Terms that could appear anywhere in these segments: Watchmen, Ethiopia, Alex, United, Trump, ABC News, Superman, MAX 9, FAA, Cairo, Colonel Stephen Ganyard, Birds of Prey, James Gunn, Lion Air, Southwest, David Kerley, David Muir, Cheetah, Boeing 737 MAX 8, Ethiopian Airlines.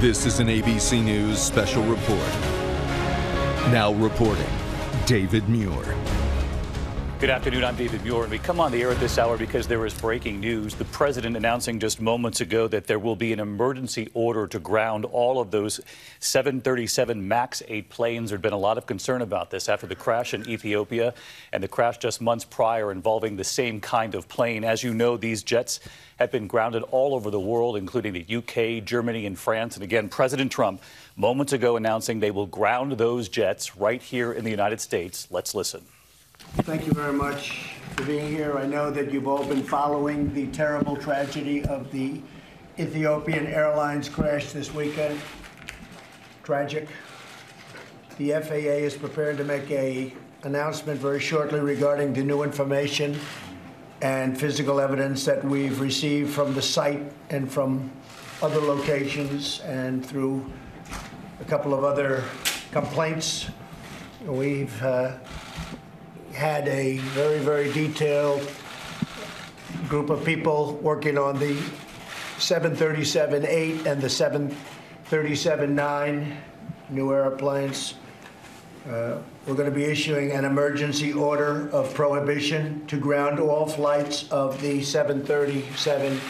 This is an ABC News special report. Now reporting, David Muir. Good afternoon, I'm David Muir, and we come on the air at this hour because there is breaking news. The president announcing just moments ago that there will be an emergency order to ground all of those 737 MAX 8 planes. There's been a lot of concern about this after the crash in Ethiopia and the crash just months prior involving the same kind of plane. As you know, these jets have been grounded all over the world, including the UK, Germany, and France. And again, President Trump moments ago announcing they will ground those jets right here in the United States. Let's listen. Thank you very much for being here. I know that you've all been following the terrible tragedy of the Ethiopian Airlines crash this weekend. Tragic. The FAA is prepared to make an announcement very shortly regarding the new information and physical evidence that we've received from the site and from other locations and through a couple of other complaints. We've had a very, very detailed group of people working on the 737-8 and the 737-9 new airplanes. We're going to be issuing an emergency order of prohibition to ground all flights of the 737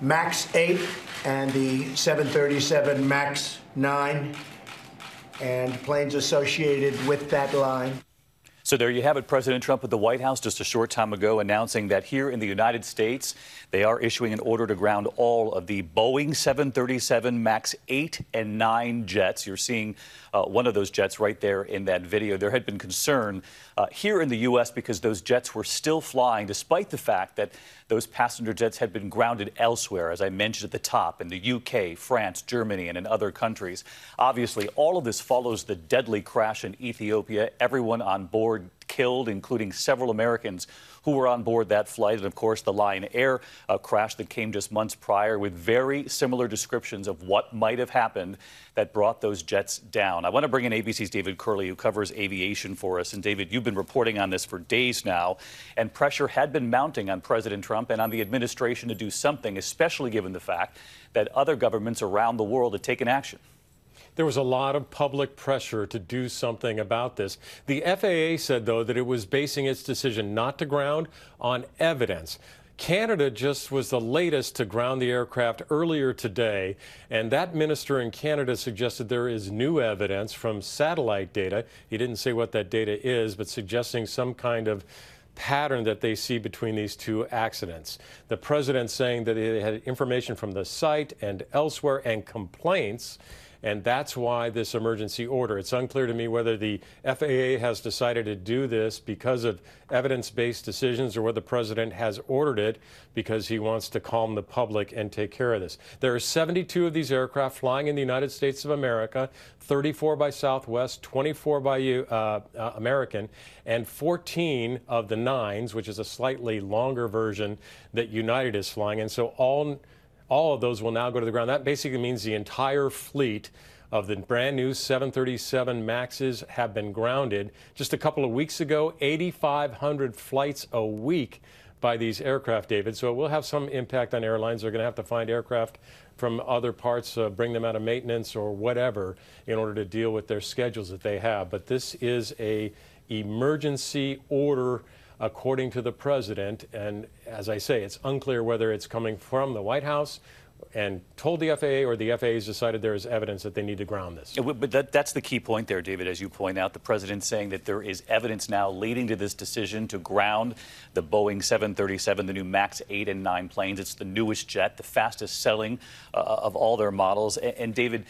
MAX 8 and the 737 MAX 9 and planes associated with that line. So there you have it, President Trump at the White House just a short time ago announcing that here in the United States, they are issuing an order to ground all of the Boeing 737 MAX 8 and 9 jets. You're seeing one of those jets right there in that video. There had been concern here in the U.S. because those jets were still flying, despite the fact that those passenger jets had been grounded elsewhere, as I mentioned at the top, in the U.K., France, Germany, and in other countries. Obviously, all of this follows the deadly crash in Ethiopia. Everyone on board killed, including several Americans who were on board that flight, and of course the Lion Air crash that came just months prior with very similar descriptions of what might have happened that brought those jets down. I want to bring in ABC's David Kerley, who covers aviation for us. And David, you've been reporting on this for days now, and pressure had been mounting on President Trump and on the administration to do something, especially given the fact that other governments around the world had taken action. There was a lot of public pressure to do something about this. The FAA said, though, that it was basing its decision not to ground on evidence. Canada just was the latest to ground the aircraft earlier today, and that minister in Canada suggested there is new evidence from satellite data. He didn't say what that data is, but suggesting some kind of pattern that they see between these two accidents. The president saying that they had information from the site and elsewhere and complaints, and that's why this emergency order. It's unclear to me whether the FAA has decided to do this because of evidence-based decisions or whether the president has ordered it because he wants to calm the public and take care of this. There are 72 of these aircraft flying in the United States of America, 34 by Southwest, 24 by American, and 14 of the 9s, which is a slightly longer version that United is flying. And so all of those will now go to the ground. That basically means the entire fleet of the brand new 737 MAXs have been grounded. Just a couple of weeks ago, 8,500 flights a week by these aircraft, David. So it will have some impact on airlines. They're going to have to find aircraft from other parts, bring them out of maintenance or whatever in order to deal with their schedules that they have. But this is an emergency order, according to the president, and as I say, it's unclear whether it's coming from the White House and told the FAA or the FAA's decided there is evidence that they need to ground this. But that's the key point there, David, as you point out. The president saying that there is evidence now leading to this decision to ground the Boeing 737, the new MAX 8 and 9 planes. It's the newest jet, the fastest selling of all their models. And David,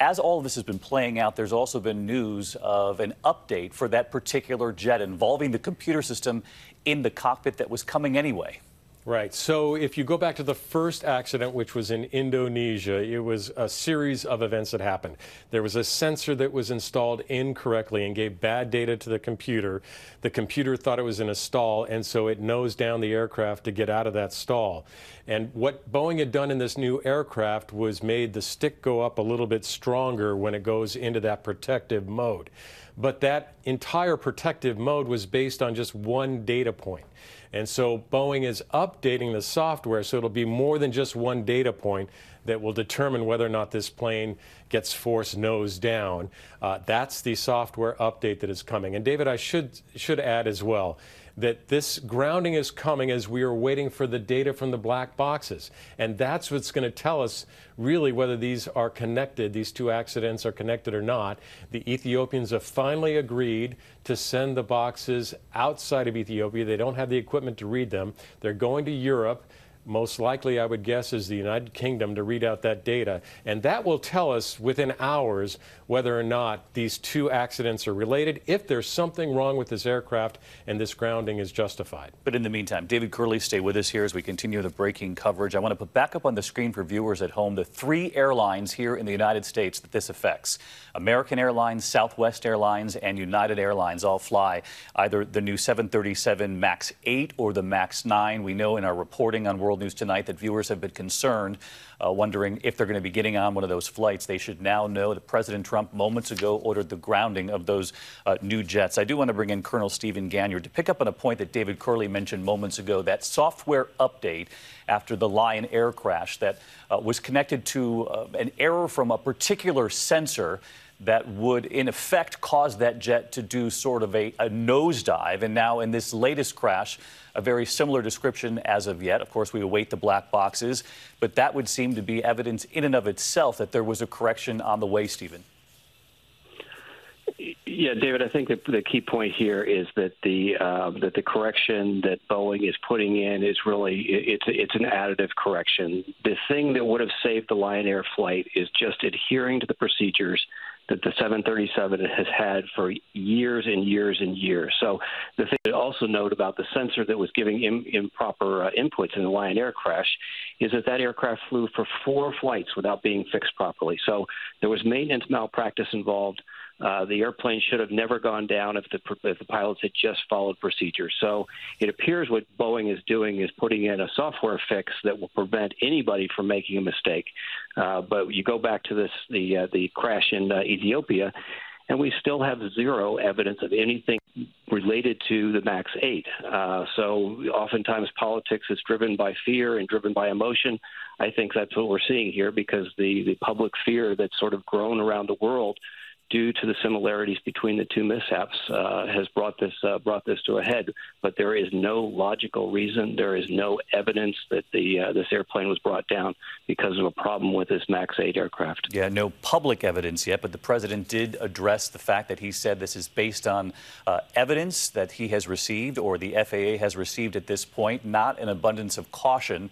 as all of this has been playing out, there's also been news of an update for that particular jet involving the computer system in the cockpit that was coming anyway. Right. So if you go back to the first accident, which was in Indonesia, it was a series of events that happened. There was a sensor that was installed incorrectly and gave bad data to the computer. The computer thought it was in a stall, and so it nosed down the aircraft to get out of that stall. And what Boeing had done in this new aircraft was made the stick go up a little bit stronger when it goes into that protective mode. But that entire protective mode was based on just one data point. And so Boeing is updating the software so it'll be more than just one data point. that will determine whether or not this plane gets forced nose down. That's the software update that is coming. And David, I should add as well that this grounding is coming as we are waiting for the data from the black boxes. And that's what's going to tell us really whether these are connected, these two accidents are connected or not. The Ethiopians have finally agreed to send the boxes outside of Ethiopia. They don't have the equipment to read them. They're going to Europe. Most likely, I would guess, is the United Kingdom to read out that data. And that will tell us within hours whether or not these two accidents are related, if there's something wrong with this aircraft and this grounding is justified. But in the meantime, David Kerley, stay with us here as we continue the breaking coverage. I want to put back up on the screen for viewers at home the three airlines here in the United States that this affects. American Airlines, Southwest Airlines, and United Airlines all fly either the new 737 MAX 8 or the MAX 9. We know in our reporting on World News Tonight that viewers have been concerned, wondering if they're going to be getting on one of those flights. They should now know that President Trump moments ago ordered the grounding of those new jets. I do want to bring in Colonel Stephen Ganyard to pick up on a point that David Kerley mentioned moments ago, that software update after the Lion Air crash that was connected to an error from a particular sensor that would, in effect, cause that jet to do sort of a nosedive. And now in this latest crash, a very similar description as of yet. Of course, we await the black boxes, but that would seem to be evidence in and of itself that there was a correction on the way, Stephen. Yeah, David, I think that the key point here is that the correction that Boeing is putting in is really it's an additive correction. The thing that would have saved the Lion Air flight is just adhering to the procedures that the 737 has had for years and years and years. So the thing to also note about the sensor that was giving improper inputs in the Lion Air crash is that that aircraft flew for 4 flights without being fixed properly. So there was maintenance malpractice involved. The airplane should have never gone down if the pilots had just followed procedure. So it appears what Boeing is doing is putting in a software fix that will prevent anybody from making a mistake. But you go back to the crash in Ethiopia, and we still have zero evidence of anything related to the MAX 8. So oftentimes politics is driven by fear and driven by emotion. I think that's what we're seeing here, because the public fear that's sort of grown around the world due to the similarities between the two mishaps has brought this to a head. But there is no logical reason. There is no evidence that this airplane was brought down because of a problem with this MAX 8 aircraft. Yeah, no public evidence yet, but the president did address the fact that he said this is based on evidence that he has received, or the FAA has received at this point, not an abundance of caution.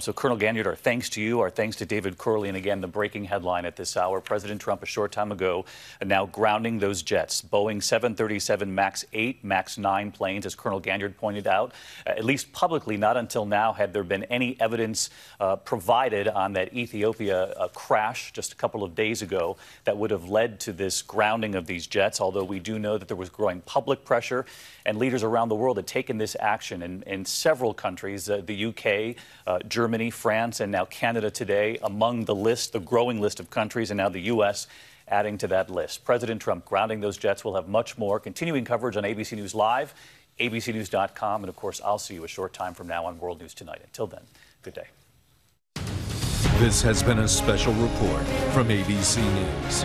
So, Colonel Ganyard, our thanks to you, our thanks to David Kerley, and again, the breaking headline at this hour, President Trump a short time ago now grounding those jets, Boeing 737 MAX 8, MAX 9 planes, as Colonel Ganyard pointed out. At least publicly, not until now had there been any evidence provided on that Ethiopia crash just a couple of days ago that would have led to this grounding of these jets, although we do know that there was growing public pressure, and leaders around the world had taken this action in several countries, the UK, Germany, France, and now Canada today, among the list, the growing list of countries, and now the U.S. adding to that list. President Trump grounding those jets. We'll have much more continuing coverage on ABC News Live, abcnews.com, and of course, I'll see you a short time from now on World News Tonight. Until then, good day. This has been a special report from ABC News.